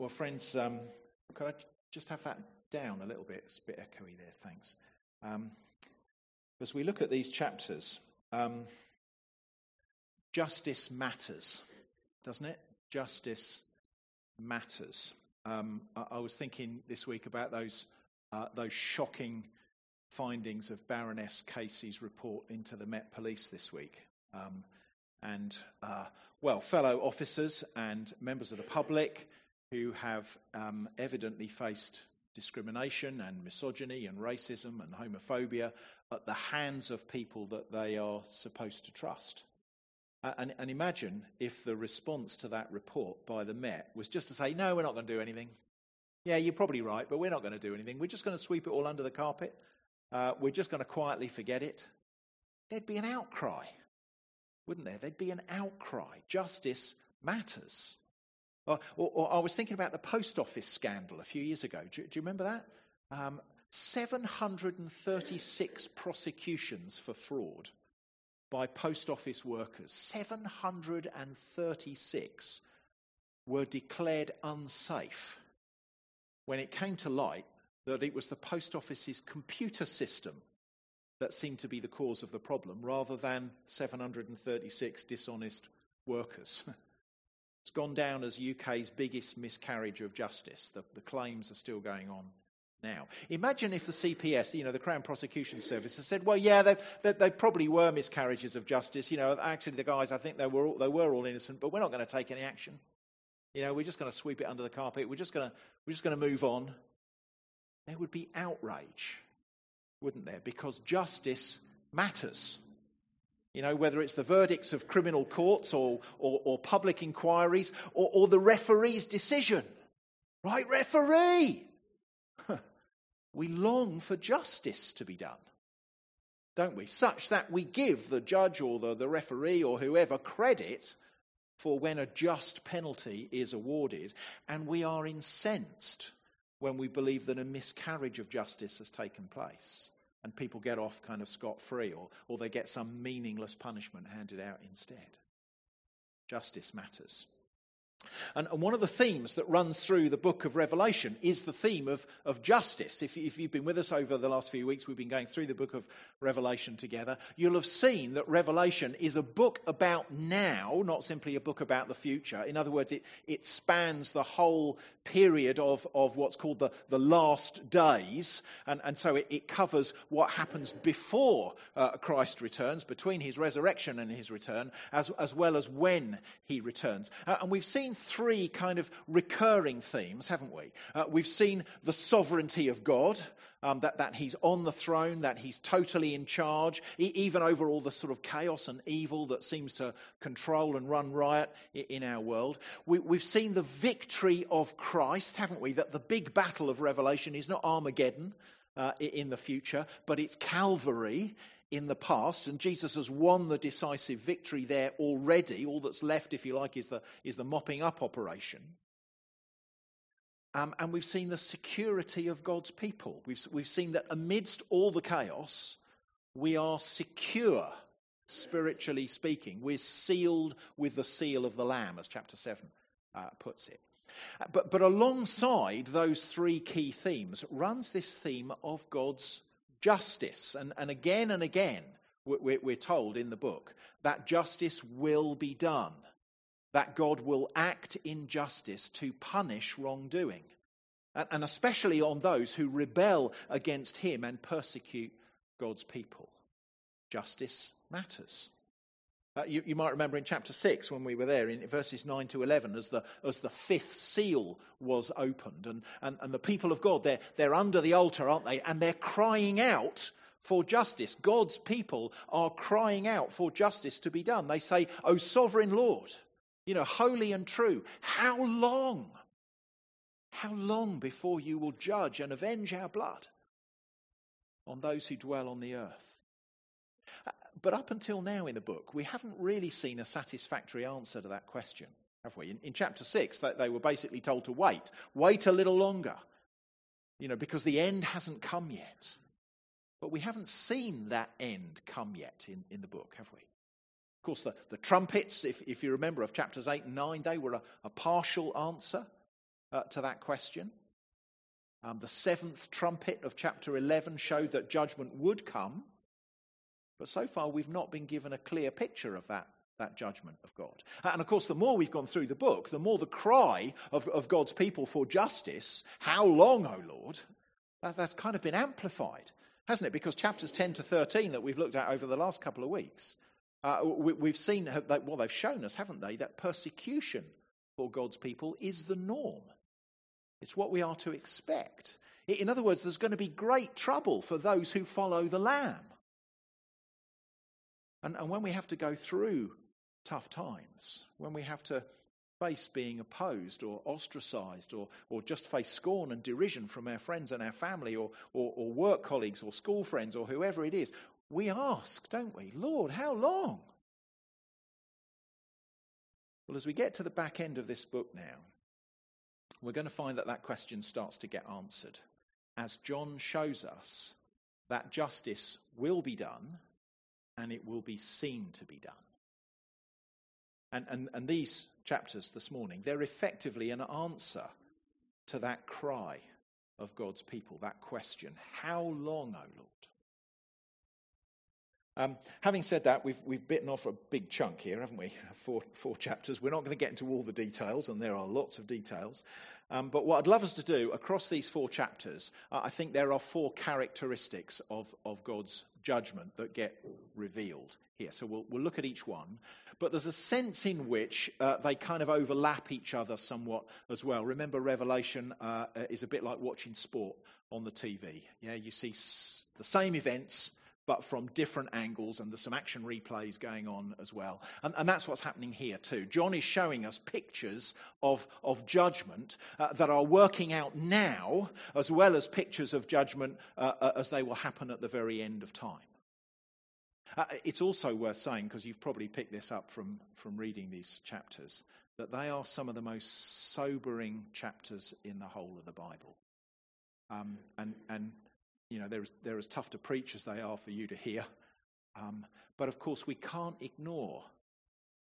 Well, friends, could I just have that down a little bit? It's a bit echoey there, thanks. As we look at these chapters, justice matters, doesn't it? Justice matters. I was thinking this week about those shocking findings of Baroness Casey's report into the Met Police this week. And fellow officers and members of the public who have evidently faced discrimination and misogyny and racism and homophobia at the hands of people that they are supposed to trust. And imagine if the response to that report by the Met was just to say, no, we're not going to do anything. Yeah, you're probably right, but we're not going to do anything. We're just going to sweep it all under the carpet. We're just going to quietly forget it. There'd be an outcry, wouldn't there? There'd be an outcry. Justice matters. Or I was thinking about the post office scandal a few years ago. Do you remember that? 736 prosecutions for fraud by post office workers. 736 were declared unsafe when it came to light that it was the post office's computer system that seemed to be the cause of the problem, rather than 736 dishonest workers. It's gone down as UK's biggest miscarriage of justice. The claims are still going on now. Imagine if the CPS, the Crown Prosecution Service, had said, well, yeah, they probably were miscarriages of justice. Actually, the guys, I think they were all innocent, but we're not going to take any action. We're just going to sweep it under the carpet. We're just going to move on. There would be outrage, wouldn't there? Because justice matters. Whether it's the verdicts of criminal courts or public inquiries or the referee's decision. Right, referee? We long for justice to be done, don't we? Such that we give the judge or the referee or whoever credit for when a just penalty is awarded, and we are incensed when we believe that a miscarriage of justice has taken place and people get off kind of scot-free or they get some meaningless punishment handed out instead. Justice matters. And one of the themes that runs through the book of Revelation is the theme of justice. If you've been with us over the last few weeks, we've been going through the book of Revelation together. You'll have seen that Revelation is a book about now, not simply a book about the future. In other words, it spans the whole period of what's called the last days. And so it covers what happens before Christ returns, between his resurrection and his return, as well as when he returns. And we've seen three kind of recurring themes, haven't we? We've seen the sovereignty of God, that he's on the throne, that he's totally in charge, even over all the sort of chaos and evil that seems to control and run riot in our world. We've seen the victory of Christ, haven't we? That the big battle of Revelation is not Armageddon in the future, but it's Calvary in the past, and Jesus has won the decisive victory there already. All that's left, if you like, is the mopping up operation. And we've seen the security of God's people. We've seen that amidst all the chaos, we are secure, spiritually speaking. We're sealed with the seal of the Lamb, as chapter 7 puts it. But alongside those three key themes runs this theme of God's justice, and again, we're told in the book that justice will be done, that God will act in justice to punish wrongdoing, and especially on those who rebel against him and persecute God's people. Justice matters. You might remember in chapter 6 when we were there in verses 9 to 11 as the fifth seal was opened and the people of God, they're under the altar, aren't they? And they're crying out for justice. God's people are crying out for justice to be done. They say, O sovereign Lord, holy and true, how long before you will judge and avenge our blood on those who dwell on the earth? But up until now in the book, we haven't really seen a satisfactory answer to that question, have we? In chapter 6, they were basically told to wait a little longer, because the end hasn't come yet. But we haven't seen that end come yet in the book, have we? Of course, the trumpets, if you remember, of chapters 8 and 9, they were a partial answer. to that question. The seventh trumpet of chapter 11 showed that judgment would come, but so far we've not been given a clear picture of that judgment of God. And of course, the more we've gone through the book, the more the cry of God's people for justice, how long, O Lord, that's kind of been amplified, hasn't it? Because chapters 10 to 13 that we've looked at over the last couple of weeks, we've seen that, well, they've shown us, haven't they, that persecution for God's people is the norm. It's what we are to expect. In other words, there's going to be great trouble for those who follow the Lamb. And when we have to go through tough times, when we have to face being opposed or ostracized or just face scorn and derision from our friends and our family or work colleagues or school friends or whoever it is, we ask, don't we, Lord, how long? Well, as we get to the back end of this book now, we're going to find that question starts to get answered. As John shows us, that justice will be done, and it will be seen to be done. And these chapters this morning, they're effectively an answer to that cry of God's people, that question, how long, O Lord? Having said that, we've bitten off a big chunk here, haven't we? Four chapters. We're not going to get into all the details, and there are lots of details. But what I'd love us to do across these four chapters, I think there are four characteristics of God's judgment that get revealed here. So we'll look at each one. But there's a sense in which they kind of overlap each other somewhat as well. Remember, Revelation is a bit like watching sport on the TV. Yeah, you see the same events, but from different angles, and there's some action replays going on as well. And that's what's happening here too. John is showing us pictures of judgment that are working out now, as well as pictures of judgment as they will happen at the very end of time. It's also worth saying, because you've probably picked this up from reading these chapters, that they are some of the most sobering chapters in the whole of the Bible. You know, they're as tough to preach as they are for you to hear. But of course, we can't ignore,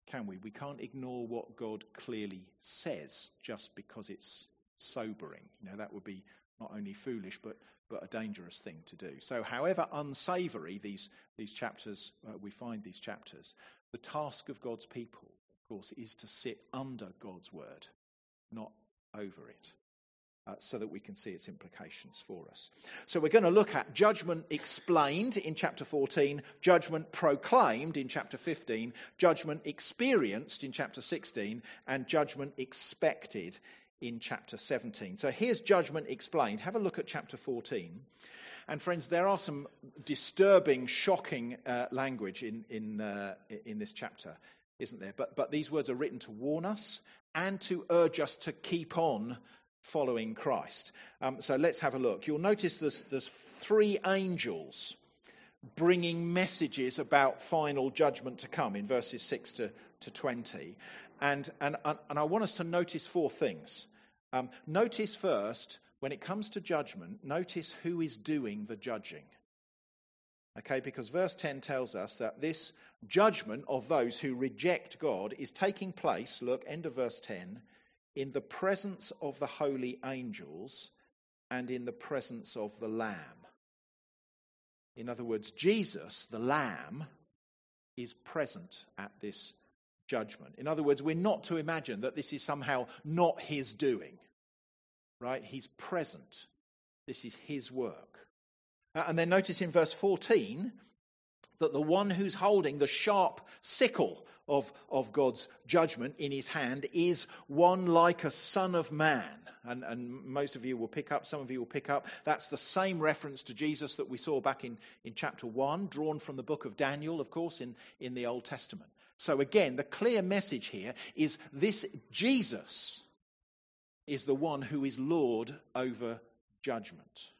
can we? We can't ignore what God clearly says just because it's sobering. You know, that would be not only foolish, but a dangerous thing to do. So however unsavoury these chapters, we find these chapters, the task of God's people, of course, is to sit under God's word, not over it. So that we can see its implications for us. So we're going to look at judgment explained in chapter 14, judgment proclaimed in chapter 15, judgment experienced in chapter 16, and judgment expected in chapter 17. So here's judgment explained. Have a look at chapter 14. And friends, there are some disturbing, shocking language in this chapter, isn't there? But these words are written to warn us and to urge us to keep on following Christ. So let's have a look. You'll notice there's three angels bringing messages about final judgment to come in verses 6 to 20. And I want us to notice four things. Notice first, when it comes to judgment, notice who is doing the judging. Okay, because verse 10 tells us that this judgment of those who reject God is taking place, look, end of verse 10, in the presence of the holy angels and in the presence of the Lamb. In other words, Jesus, the Lamb, is present at this judgment. In other words, we're not to imagine that this is somehow not his doing, right? He's present. This is his work. And then notice in verse 14 that the one who's holding the sharp sickle of God's judgment in his hand is one like a son of man. And most of you will pick up, some of you will pick up, that's the same reference to Jesus that we saw back in chapter 1, drawn from the book of Daniel, of course, in the Old Testament. So again, the clear message here is this: Jesus is the one who is Lord over judgment.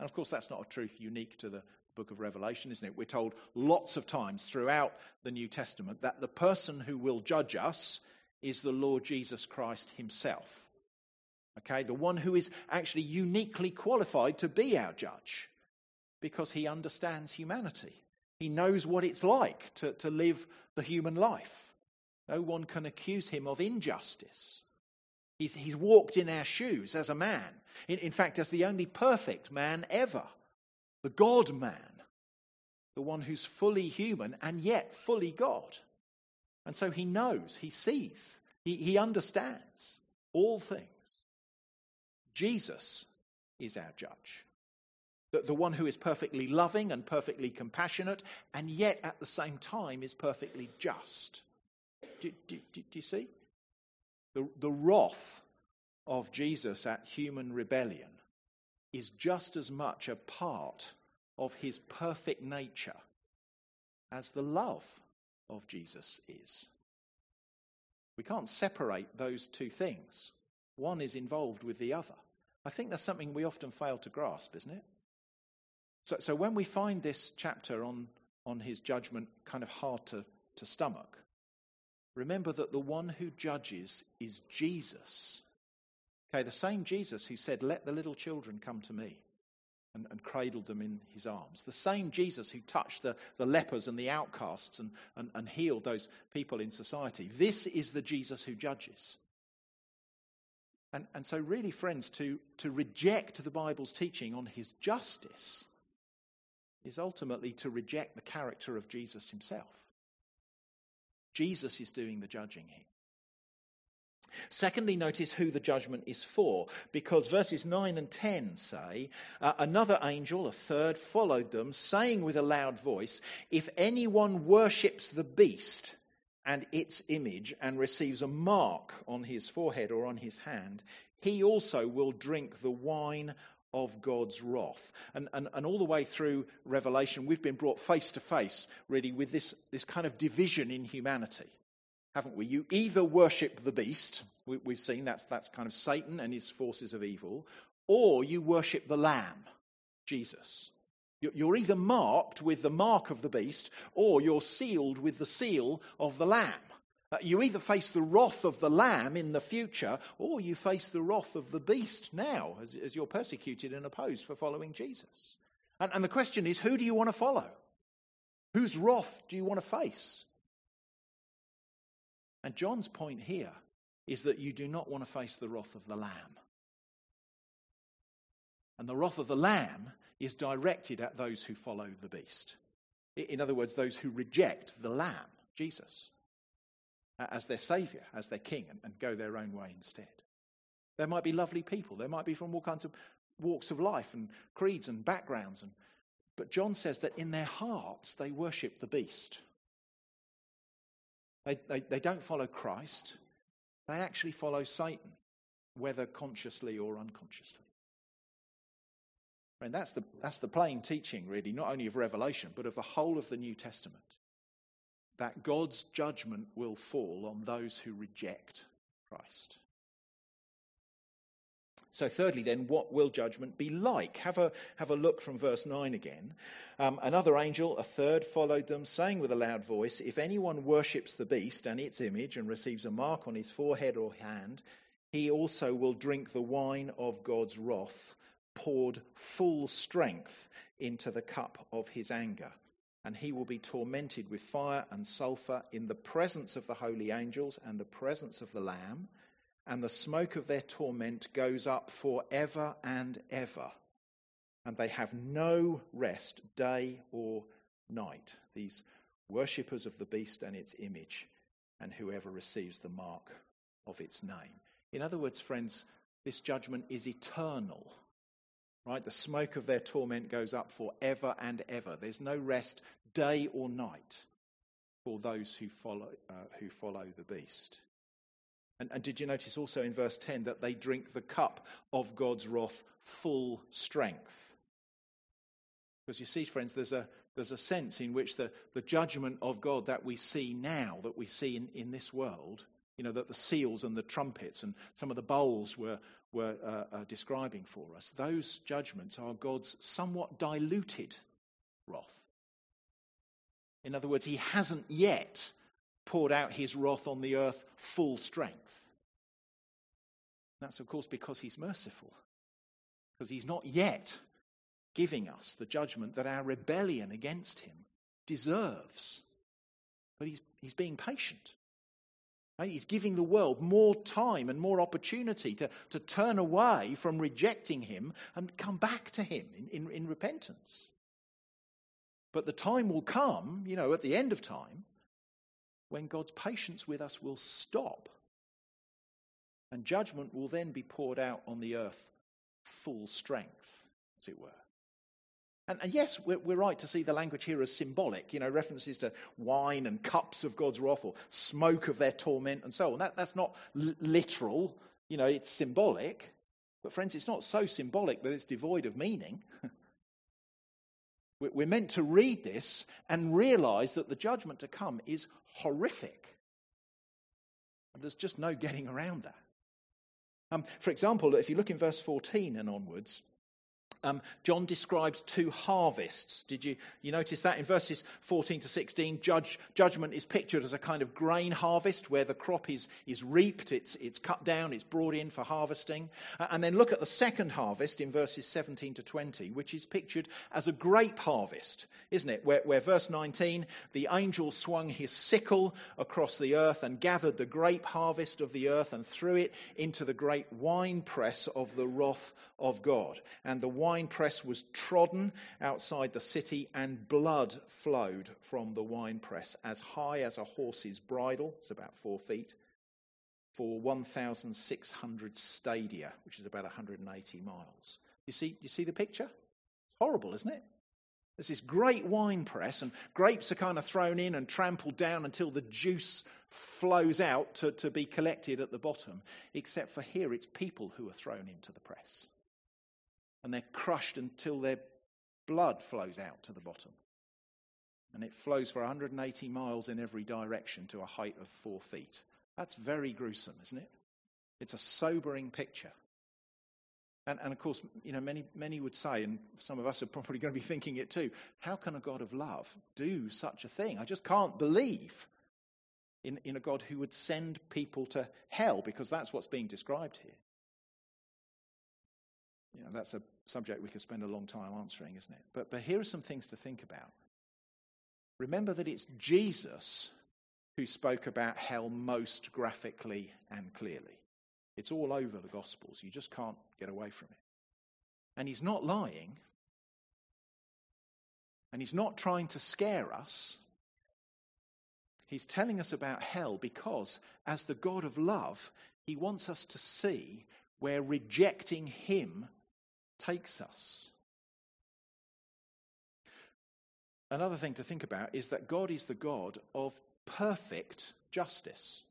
And of course, that's not a truth unique to the book of Revelation, isn't it? We're told lots of times throughout the New Testament that the person who will judge us is the Lord Jesus Christ himself. Okay, the one who is actually uniquely qualified to be our judge because he understands humanity. He knows what it's like to live the human life. No one can accuse him of injustice. He's walked in their shoes as a man. In fact, as the only perfect man ever. The God man. The one who's fully human and yet fully God. And so he knows, he sees, he understands all things. Jesus is our judge. The one who is perfectly loving and perfectly compassionate and yet at the same time is perfectly just. Do you see? The wrath of Jesus at human rebellion is just as much a part of his perfect nature as the love of Jesus is. We can't separate those two things. One is involved with the other. I think that's something we often fail to grasp, isn't it? So when we find this chapter on his judgment kind of hard to stomach, remember that the one who judges is Jesus. Okay, the same Jesus who said, "Let the little children come to me," and cradled them in his arms. The same Jesus who touched the lepers and the outcasts and healed those people in society. This is the Jesus who judges. And so really, friends, to reject the Bible's teaching on his justice is ultimately to reject the character of Jesus himself. Jesus is doing the judging here. Secondly, notice who the judgment is for, because verses 9 and 10 say, another angel, a third, followed them, saying with a loud voice, "If anyone worships the beast and its image and receives a mark on his forehead or on his hand, he also will drink the wine of God's wrath." And all the way through Revelation, we've been brought face to face, really, with this kind of division in humanity, haven't we? You either worship the beast, we've seen that's kind of Satan and his forces of evil, or you worship the Lamb, Jesus. You're either marked with the mark of the beast, or you're sealed with the seal of the Lamb. You either face the wrath of the Lamb in the future, or you face the wrath of the beast now, as you're persecuted and opposed for following Jesus. And the question is, who do you want to follow? Whose wrath do you want to face? And John's point here is that you do not want to face the wrath of the Lamb. And the wrath of the Lamb is directed at those who follow the beast. In other words, those who reject the Lamb, Jesus, as their saviour, as their king, and go their own way instead. There might be lovely people. There might be from all kinds of walks of life and creeds and backgrounds. But John says that in their hearts they worship the beast. They don't follow Christ. They actually follow Satan, whether consciously or unconsciously. And that's the plain teaching, really, not only of Revelation, but of the whole of the New Testament. That God's judgment will fall on those who reject Christ. So thirdly then, what will judgment be like? Have a look from verse 9 again. Another angel, a third, followed them, saying with a loud voice, "If anyone worships the beast and its image and receives a mark on his forehead or hand, he also will drink the wine of God's wrath, poured full strength into the cup of his anger. And he will be tormented with fire and sulfur in the presence of the holy angels and the presence of the Lamb. And the smoke of their torment goes up forever and ever. And they have no rest day or night, these worshippers of the beast and its image, and whoever receives the mark of its name." In other words, friends, this judgment is eternal. Right, the smoke of their torment goes up forever and ever. There's no rest, day or night, for those who follow the beast. And did you notice also in verse 10 that they drink the cup of God's wrath full strength? Because you see, friends, there's a sense in which the judgment of God that we see now, that we see in this world, you know, that the seals and the trumpets and some of the bowls were describing for us, those judgments are God's somewhat diluted wrath. In other words, he hasn't yet poured out his wrath on the earth full strength. That's, of course, because he's merciful, because he's not yet giving us the judgment that our rebellion against him deserves. But he's being patient. Right? He's giving the world more time and more opportunity to turn away from rejecting him and come back to him in repentance. But the time will come, you know, at the end of time, when God's patience with us will stop and judgment will then be poured out on the earth full strength, as it were. And yes, we're right to see the language here as symbolic, you know, references to wine and cups of God's wrath or smoke of their torment and so on. That's not literal, you know, it's symbolic. But friends, it's not so symbolic that it's devoid of meaning. We're meant to read this and realize that the judgment to come is horrific. There's just no getting around that. For example, if you look in verse 14 and onwards, John describes two harvests. Did you notice that? In verses 14 to 16, judgment is pictured as a kind of grain harvest where the crop is reaped, it's cut down, it's brought in for harvesting. And then look at the second harvest in verses 17 to 20, which is pictured as a grape harvest, isn't it? Where verse 19, the angel swung his sickle across the earth and gathered the grape harvest of the earth and threw it into the great winepress of the wrath of God. And the winepress was trodden outside the city, and blood flowed from the winepress as high as a horse's bridle, it's about 4 feet, for 1,600 stadia, which is about 180 miles. You see the picture? It's horrible, isn't it? There's this great winepress, and grapes are kind of thrown in and trampled down until the juice flows out to be collected at the bottom, except for here it's people who are thrown into the press. And they're crushed until their blood flows out to the bottom. And it flows for 180 miles in every direction to a height of 4 feet. That's very gruesome, isn't it? It's a sobering picture. And of course, you know, many would say, and some of us are probably going to be thinking it too, how can a God of love do such a thing? I just can't believe in a God who would send people to hell, because that's what's being described here. You know, that's a subject we could spend a long time answering, isn't it? But here are some things to think about. Remember that it's Jesus who spoke about hell most graphically and clearly. It's all over the Gospels. You just can't get away from it. And he's not lying. And he's not trying to scare us. He's telling us about hell because, as the God of love, he wants us to see where rejecting him takes us. Another thing to think about is that God is the God of perfect justice.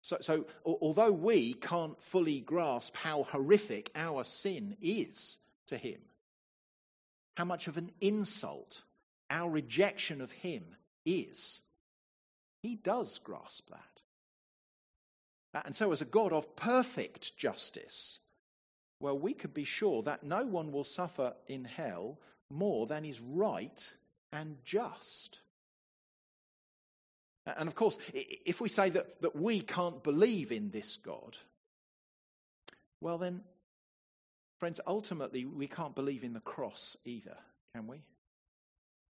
So although we can't fully grasp how horrific our sin is to him, how much of an insult our rejection of him is, he does grasp that. And so as a God of perfect justice, well, we could be sure that no one will suffer in hell more than is right and just. And of course, if we say that we can't believe in this God, well then, friends, ultimately we can't believe in the cross either, can we?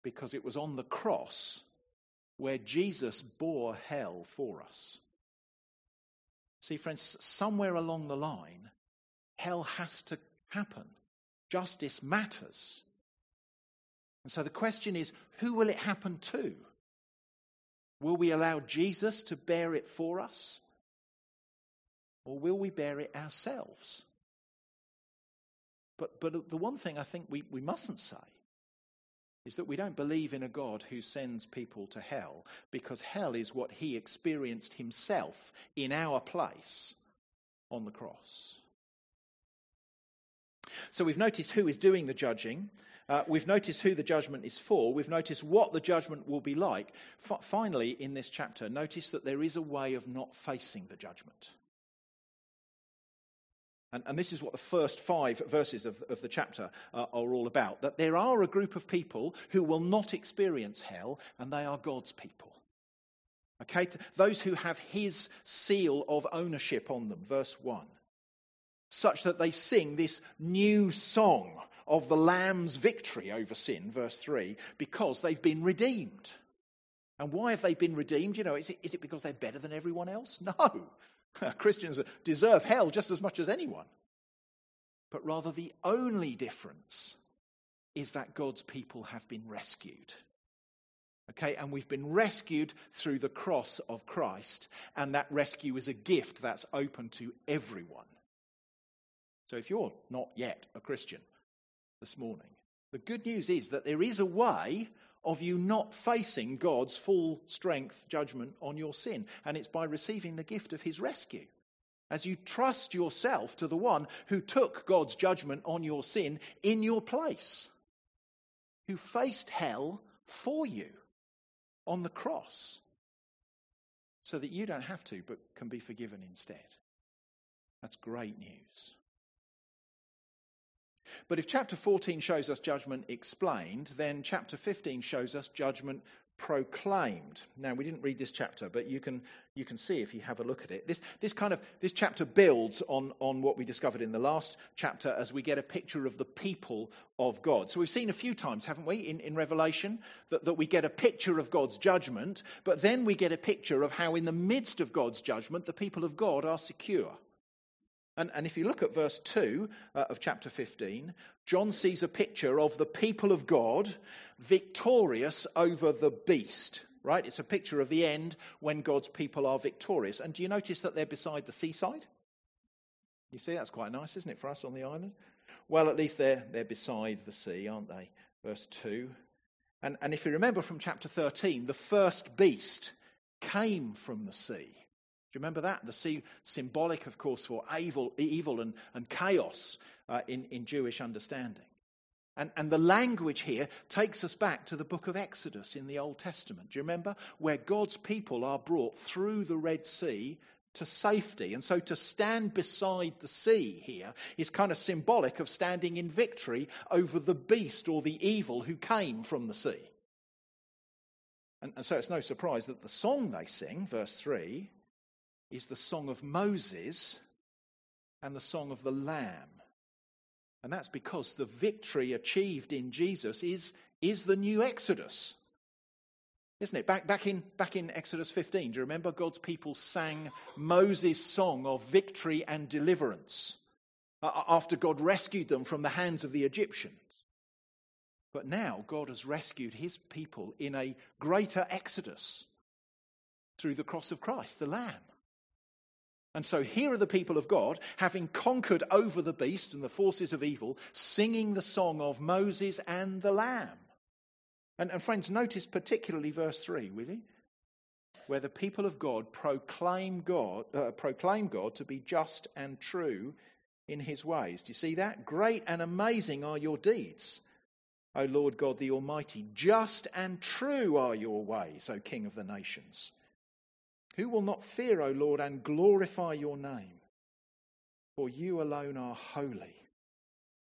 Because it was on the cross where Jesus bore hell for us. See, friends, somewhere along the line, hell has to happen. Justice matters. And so the question is, who will it happen to? Will we allow Jesus to bear it for us? Or will we bear it ourselves? But the one thing I think we mustn't say is that we don't believe in a God who sends people to hell, because hell is what he experienced himself in our place on the cross. So we've noticed who is doing the judging. We've noticed who the judgment is for. We've noticed what the judgment will be like. Finally, in this chapter, notice that there is a way of not facing the judgment. And this is what the first 5 verses of the chapter are all about. That there are a group of people who will not experience hell, and they are God's people. Okay? Those who have his seal of ownership on them, verse 1. Such that they sing this new song of the Lamb's victory over sin, verse 3, because they've been redeemed. And why have they been redeemed? You know, is it because they're better than everyone else? No. Christians deserve hell just as much as anyone. But rather the only difference is that God's people have been rescued. Okay, and we've been rescued through the cross of Christ, and that rescue is a gift that's open to everyone. So if you're not yet a Christian this morning, the good news is that there is a way of you not facing God's full strength judgment on your sin, and it's by receiving the gift of his rescue. As you trust yourself to the one who took God's judgment on your sin in your place, who faced hell for you on the cross, so that you don't have to, but can be forgiven instead. That's great news. But if chapter 14 shows us judgment explained, then chapter 15 shows us judgment proclaimed. Now, we didn't read this chapter, but you can see if you have a look at it. This chapter builds on what we discovered in the last chapter as we get a picture of the people of God. So we've seen a few times, haven't we, in Revelation, that we get a picture of God's judgment, but then we get a picture of how in the midst of God's judgment, the people of God are secure. And if you look at verse 2 of chapter 15, John sees a picture of the people of God victorious over the beast, right? It's a picture of the end when God's people are victorious. And do you notice that they're beside the seaside? You see, that's quite nice, isn't it, for us on the island? Well, at least they're beside the sea, aren't they? Verse 2. And if you remember from chapter 13, the first beast came from the sea. Do you remember that? The sea, symbolic, of course, for evil and chaos in Jewish understanding. And the language here takes us back to the book of Exodus in the Old Testament. Do you remember? Where God's people are brought through the Red Sea to safety. And so to stand beside the sea here is kind of symbolic of standing in victory over the beast or the evil who came from the sea. And so it's no surprise that the song they sing, verse 3... is the song of Moses and the song of the Lamb. And that's because the victory achieved in Jesus is the new Exodus. Isn't it? Back in Exodus 15, do you remember? God's people sang Moses' song of victory and deliverance after God rescued them from the hands of the Egyptians. But now God has rescued his people in a greater Exodus through the cross of Christ, the Lamb. And so here are the people of God, having conquered over the beast and the forces of evil, singing the song of Moses and the Lamb. And friends, notice particularly verse 3, will you? Where the people of God proclaim God to be just and true in his ways. Do you see that? Great and amazing are your deeds, O Lord God the Almighty. Just and true are your ways, O King of the nations. Who will not fear, O Lord, and glorify your name? For you alone are holy.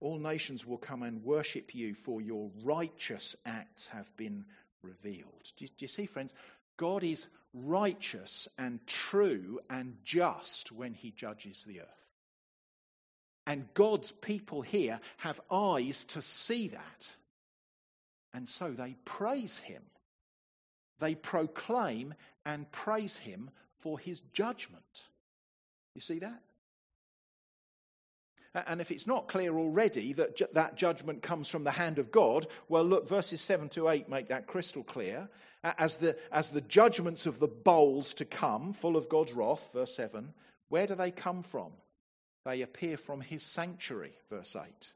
All nations will come and worship you, for your righteous acts have been revealed. Do you see, friends? God is righteous and true and just when he judges the earth. And God's people here have eyes to see that. And so they praise him. They proclaim and praise him for his judgment. You see that? And if it's not clear already that judgment comes from the hand of God, well, look, verses 7 to 8 make that crystal clear. As the judgments of the bowls to come, full of God's wrath, verse 7, where do they come from? They appear from his sanctuary, verse 8,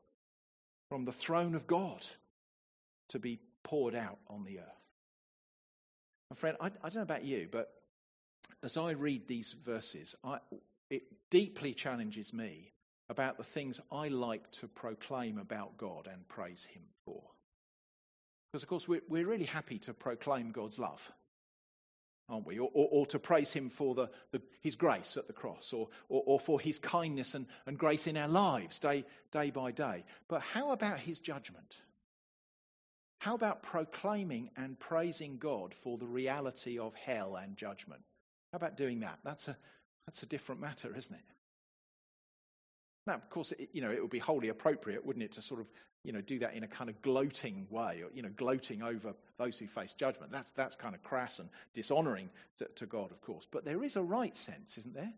from the throne of God to be poured out on the earth. Friend, I don't know about you, but as I read these verses, it deeply challenges me about the things I like to proclaim about God and praise him for. Because, of course, we're really happy to proclaim God's love, aren't we? Or to praise him for his grace at the cross, or for his kindness and grace in our lives day by day. But how about his judgment? How about proclaiming and praising God for the reality of hell and judgment? How about doing that? That's a different matter, isn't it? Now, of course, it would be wholly appropriate, wouldn't it, to sort of, do that in a kind of gloating way, or, gloating over those who face judgment. That's kind of crass and dishonoring to God, of course. But there is a right sense, isn't there,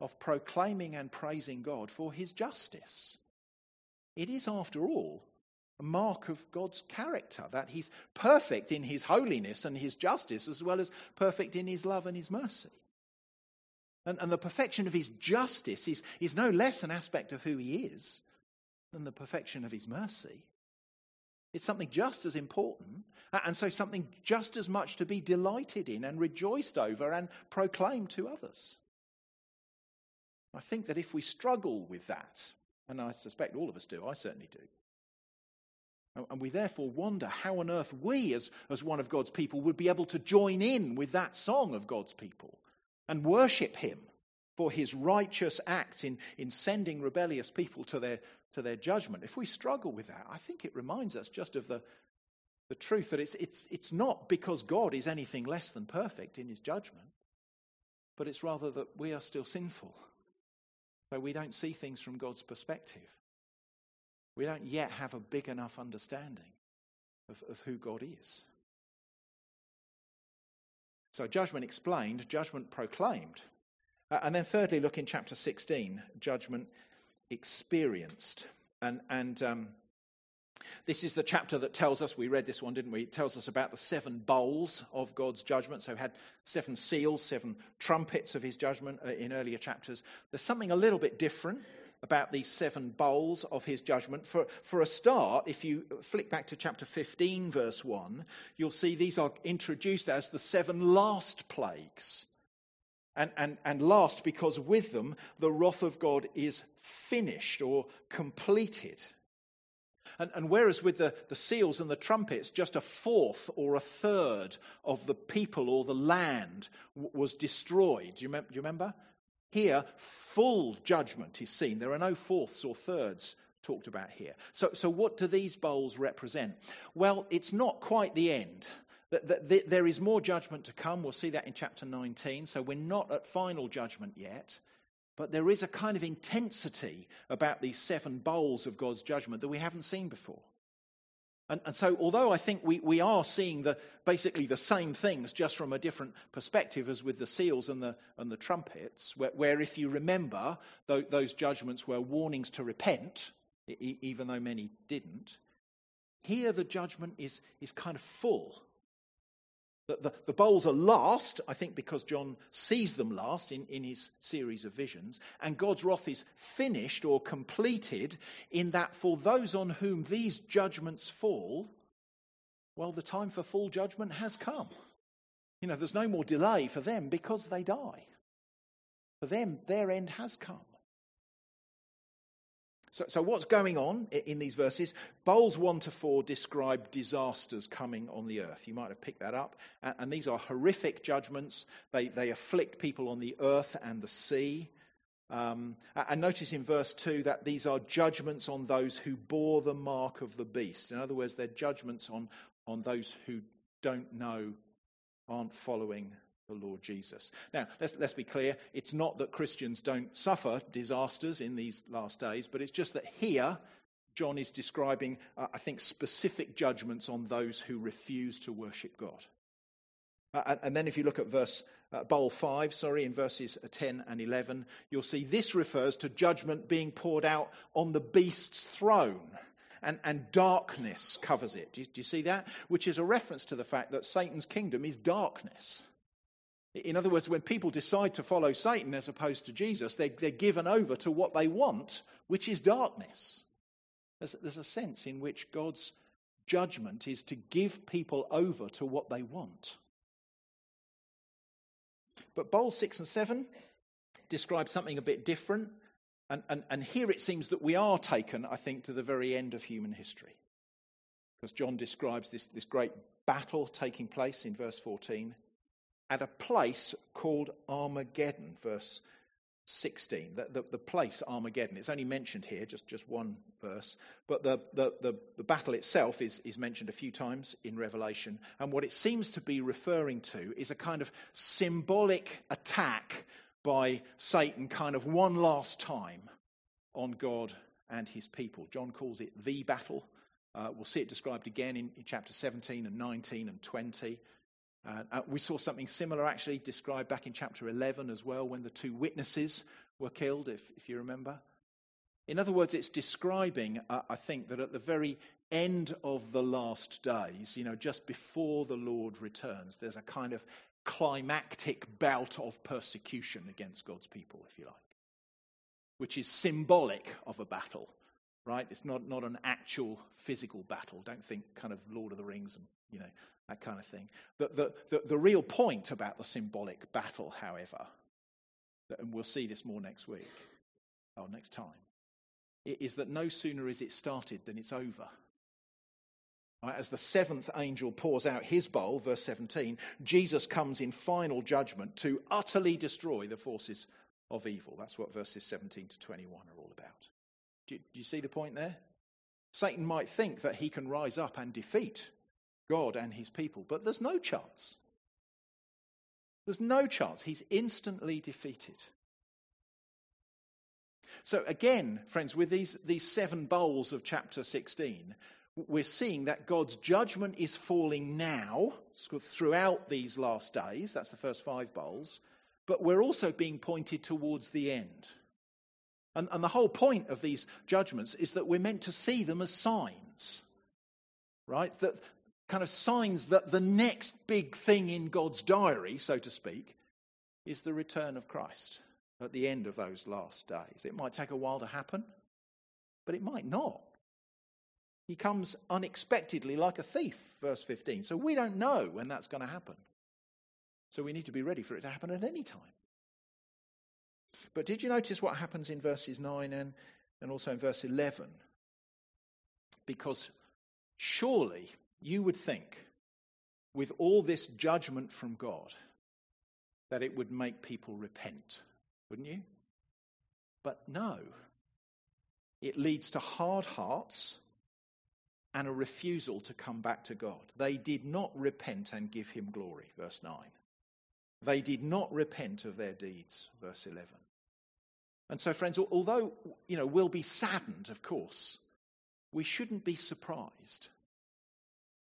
of proclaiming and praising God for his justice. It is, after all, a mark of God's character, that he's perfect in his holiness and his justice, as well as perfect in his love and his mercy. And the perfection of his justice is no less an aspect of who he is than the perfection of his mercy. It's something just as important, and so something just as much to be delighted in and rejoiced over and proclaimed to others. I think that if we struggle with that, and I suspect all of us do, I certainly do, and we therefore wonder how on earth we, as one of God's people, would be able to join in with that song of God's people and worship him for his righteous acts in sending rebellious people to their judgment. If we struggle with that, I think it reminds us just of the truth that it's not because God is anything less than perfect in his judgment, but it's rather that we are still sinful. So we don't see things from God's perspective. We don't yet have a big enough understanding of who God is. So judgment explained, judgment proclaimed. And then thirdly, look in chapter 16, judgment experienced. And this is the chapter that tells us, we read this one, didn't we? It tells us about the seven bowls of God's judgment. So had seven seals, seven trumpets of his judgment in earlier chapters. There's something a little bit different about these seven bowls of his judgment. For a start, if you flick back to chapter 15, verse 1, you'll see these are introduced as the seven last plagues. And last, because with them, the wrath of God is finished or completed. And whereas with the seals and the trumpets, just a fourth or a third of the people or the land was destroyed. Do you remember? Here, full judgment is seen. There are no fourths or thirds talked about here. So what do these bowls represent? Well, it's not quite the end. There is more judgment to come. We'll see that in chapter 19. So we're not at final judgment yet. But there is a kind of intensity about these seven bowls of God's judgment that we haven't seen before. And so although I think we are seeing basically the same things just from a different perspective as with the seals and the trumpets, where if you remember, those judgments were warnings to repent, even though many didn't, here the judgment is kind of full. The bowls are last, I think because John sees them last in his series of visions, and God's wrath is finished or completed in that for those on whom these judgments fall, well, the time for full judgment has come. There's no more delay for them because they die. For them, their end has come. So what's going on in these verses? Bowls 1 to 4 describe disasters coming on the earth. You might have picked that up. And these are horrific judgments. They afflict people on the earth and the sea. And notice in verse 2 that these are judgments on those who bore the mark of the beast. In other words, they're judgments on those who don't know, aren't following the Lord Jesus. Now, let's be clear. It's not that Christians don't suffer disasters in these last days, but it's just that here, John is describing, I think, specific judgments on those who refuse to worship God. And then if you look at bowl 5, in verses 10 and 11, you'll see this refers to judgment being poured out on the beast's throne. And darkness covers it. Do you see that? Which is a reference to the fact that Satan's kingdom is darkness. In other words, when people decide to follow Satan as opposed to Jesus, they're given over to what they want, which is darkness. There's a sense in which God's judgment is to give people over to what they want. But bowls 6 and 7 describe something a bit different. And here it seems that we are taken, I think, to the very end of human history. Because John describes this great battle taking place in verse 14. At a place called Armageddon, verse 16. The place Armageddon. It's only mentioned here, just one verse. But the battle itself is mentioned a few times in Revelation. And what it seems to be referring to is a kind of symbolic attack by Satan, kind of one last time, on God and his people. John calls it the battle. We'll see it described again in chapter 17 and 19 and 20. We saw something similar actually described back in chapter 11 as well, when the two witnesses were killed, if you remember. In other words, it's describing, I think, that at the very end of the last days, you know, just before the Lord returns, there's a kind of climactic bout of persecution against God's people, if you like, which is symbolic of a battle, right? It's not an actual physical battle. Don't think kind of Lord of the Rings and, you know, that kind of thing. But the real point about the symbolic battle, however, and we'll see this more next time, it is that no sooner is it started than it's over. Right, as the seventh angel pours out his bowl, verse 17, Jesus comes in final judgment to utterly destroy the forces of evil. That's what verses 17 to 21 are all about. Do you see the point there? Satan might think that he can rise up and defeat God and his people, but there's no chance. There's no chance. He's instantly defeated. So again, friends, with these seven bowls of chapter 16, we're seeing that God's judgment is falling now throughout these last days. That's the first five bowls. But we're also being pointed towards the end. And the whole point of these judgments is that we're meant to see them as signs, right? That kind of signs that the next big thing in God's diary, so to speak, is the return of Christ at the end of those last days. It might take a while to happen, but it might not. He comes unexpectedly like a thief, verse 15. So we don't know when that's going to happen. So we need to be ready for it to happen at any time. But did you notice what happens in verses 9 and also in verse 11? Because surely you would think, with all this judgment from God, that it would make people repent, wouldn't you? But no. It leads to hard hearts and a refusal to come back to God. They did not repent and give him glory, verse 9. They did not repent of their deeds, verse 11. And so, friends, although, you know, we'll be saddened, of course, we shouldn't be surprised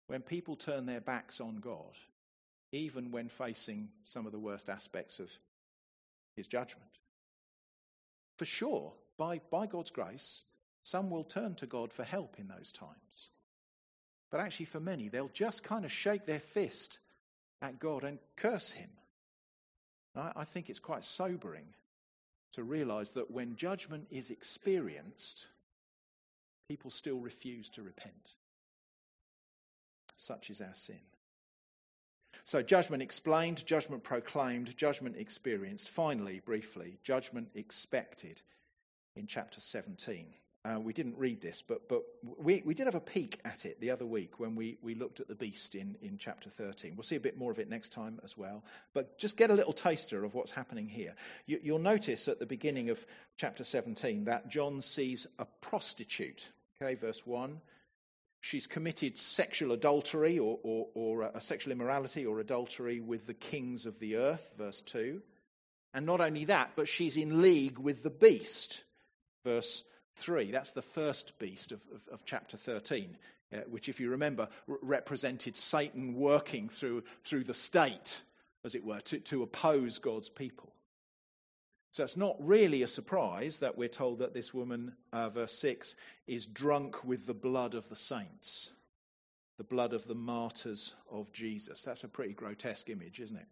when people turn their backs on God, even when facing some of the worst aspects of his judgment. For sure, by God's grace, some will turn to God for help in those times. But actually, for many, they'll just kind of shake their fist at God and curse him. I think it's quite sobering to realize that when judgment is experienced, people still refuse to repent. Such is our sin. So judgment explained, judgment proclaimed, judgment experienced. Finally, briefly, judgment expected in chapter 17. We didn't read this, but we did have a peek at it the other week when we looked at the beast in chapter 13. We'll see a bit more of it next time as well. But just get a little taster of what's happening here. You'll notice at the beginning of chapter 17 that John sees a prostitute. Okay, verse 1. She's committed sexual adultery or a sexual immorality or adultery with the kings of the earth, verse 2. And not only that, but she's in league with the beast, verse 3. That's the first beast of chapter 13, which, if you remember, represented Satan working through the state, as it were, to oppose God's people. So it's not really a surprise that we're told that this woman, verse 6, is drunk with the blood of the saints, the blood of the martyrs of Jesus. That's a pretty grotesque image, isn't it?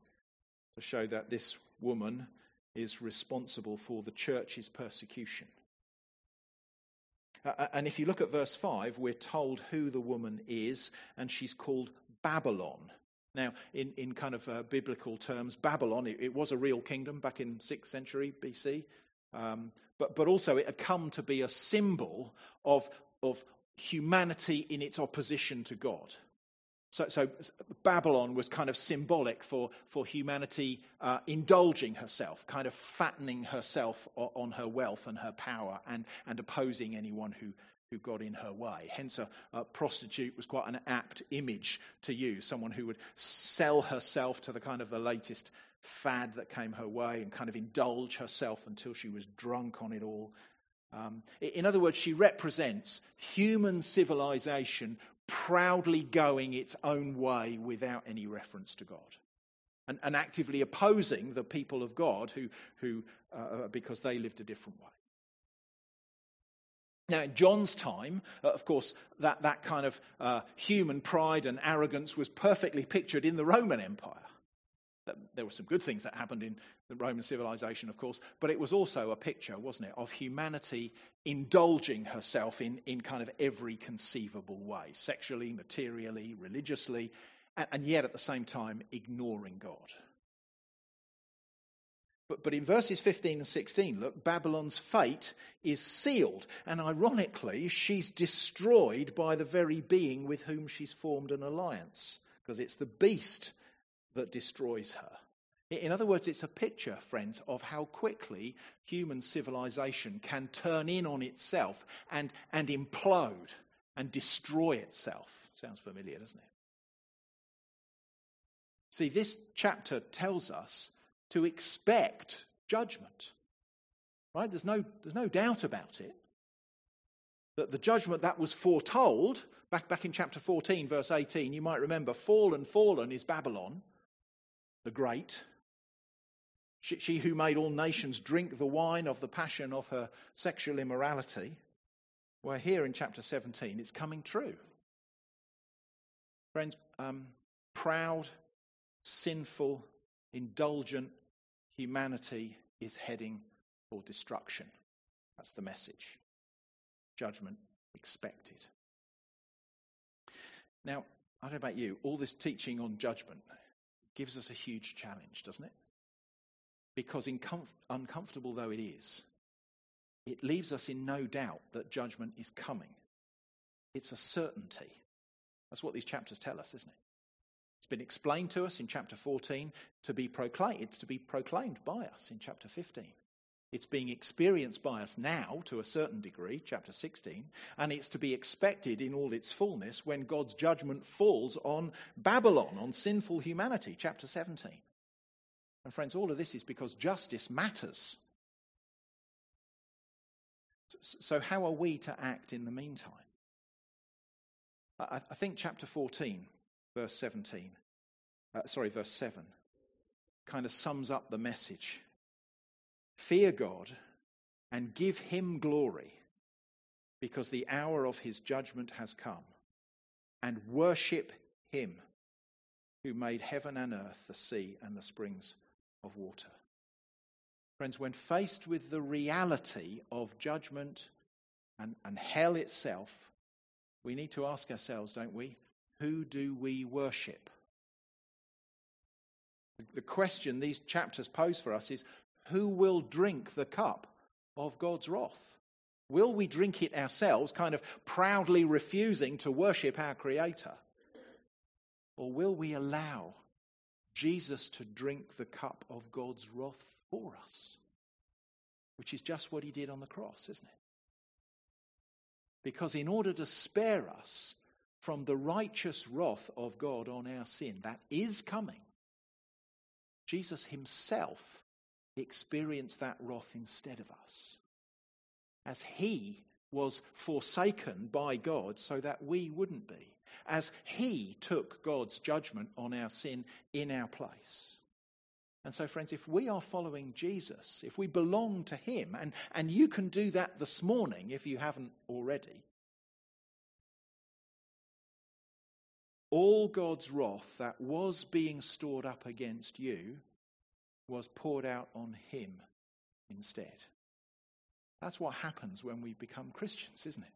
To show that this woman is responsible for the church's persecution. And if you look at verse 5, we're told who the woman is, and she's called Babylon. Now, in kind of biblical terms, Babylon, it was a real kingdom back in 6th century BC, but also it had come to be a symbol of humanity in its opposition to God. So Babylon was kind of symbolic for humanity indulging herself, kind of fattening herself on her wealth and her power and opposing anyone who got in her way. Hence, a prostitute was quite an apt image to use, someone who would sell herself to the kind of the latest fad that came her way and kind of indulge herself until she was drunk on it all In other words, she represents human civilization proudly going its own way without any reference to God, and actively opposing the people of God who because they lived a different way. Now, in John's time, of course, that kind of human pride and arrogance was perfectly pictured in the Roman Empire. There were some good things that happened in the Roman civilization, of course, but it was also a picture, wasn't it, of humanity indulging herself in kind of every conceivable way, sexually, materially, religiously, and yet at the same time ignoring God. But in verses 15 and 16, look, Babylon's fate is sealed, and ironically, she's destroyed by the very being with whom she's formed an alliance, because it's the beast that destroys her. In other words, it's a picture, friends, of how quickly human civilization can turn in on itself and implode and destroy itself. Sounds familiar, doesn't it? See, this chapter tells us to expect judgment, right? There's no doubt about it, that the judgment that was foretold back in chapter 14, verse 18, you might remember, fallen is Babylon the Great. She who made all nations drink the wine of the passion of her sexual immorality. Well, here in chapter 17, it's coming true. Friends, proud, sinful, indulgent humanity is heading for destruction. That's the message. Judgment expected. Now, I don't know about you, all this teaching on judgment gives us a huge challenge, doesn't it? Because uncomfortable though it is, it leaves us in no doubt that judgment is coming. It's a certainty. That's what these chapters tell us, isn't it? It's been explained to us in chapter 14 to be proclaimed. It's to be proclaimed by us in chapter 15. It's being experienced by us now to a certain degree, chapter 16, and it's to be expected in all its fullness when God's judgment falls on Babylon, on sinful humanity, chapter 17. And friends, all of this is because justice matters. So how are we to act in the meantime? I think chapter 14... verse 7, kind of sums up the message. Fear God and give him glory, because the hour of his judgment has come, and worship him who made heaven and earth, the sea and the springs of water. Friends, when faced with the reality of judgment and hell itself, we need to ask ourselves, don't we? Who do we worship? The question these chapters pose for us is, who will drink the cup of God's wrath? Will we drink it ourselves, kind of proudly refusing to worship our Creator? Or will we allow Jesus to drink the cup of God's wrath for us? Which is just what he did on the cross, isn't it? Because in order to spare us from the righteous wrath of God on our sin that is coming, Jesus himself experienced that wrath instead of us, as he was forsaken by God so that we wouldn't be, as he took God's judgment on our sin in our place. And so, friends, if we are following Jesus, if we belong to him, and you can do that this morning if you haven't already, all God's wrath that was being stored up against you was poured out on him instead. That's what happens when we become Christians, isn't it?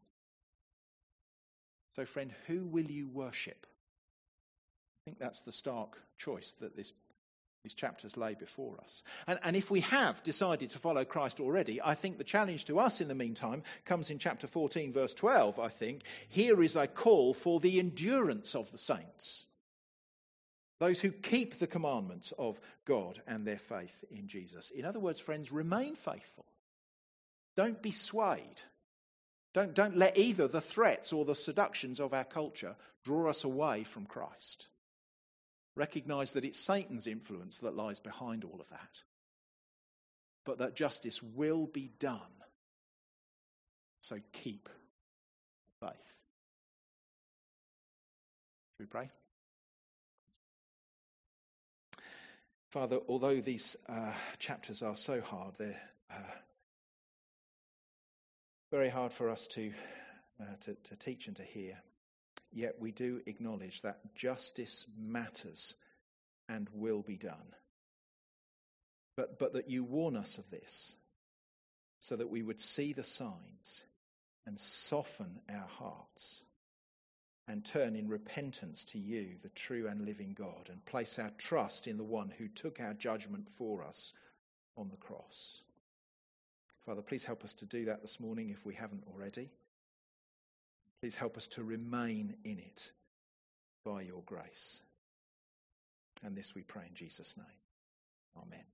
So, friend, who will you worship? I think that's the stark choice that these chapters lay before us. And if we have decided to follow Christ already, I think the challenge to us in the meantime comes in chapter 14, verse 12, I think. Here is a call for the endurance of the saints, those who keep the commandments of God and their faith in Jesus. In other words, friends, remain faithful. Don't be swayed. Don't let either the threats or the seductions of our culture draw us away from Christ. Recognize that it's Satan's influence that lies behind all of that, but that justice will be done So keep faith. Should we pray? Father, although these chapters are so hard, they're very hard for us to teach and to hear. Yet we do acknowledge that justice matters and will be done. But that you warn us of this so that we would see the signs and soften our hearts and turn in repentance to you, the true and living God, and place our trust in the one who took our judgment for us on the cross. Father, please help us to do that this morning if we haven't already. Please help us to remain in it by your grace. And this we pray in Jesus' name. Amen.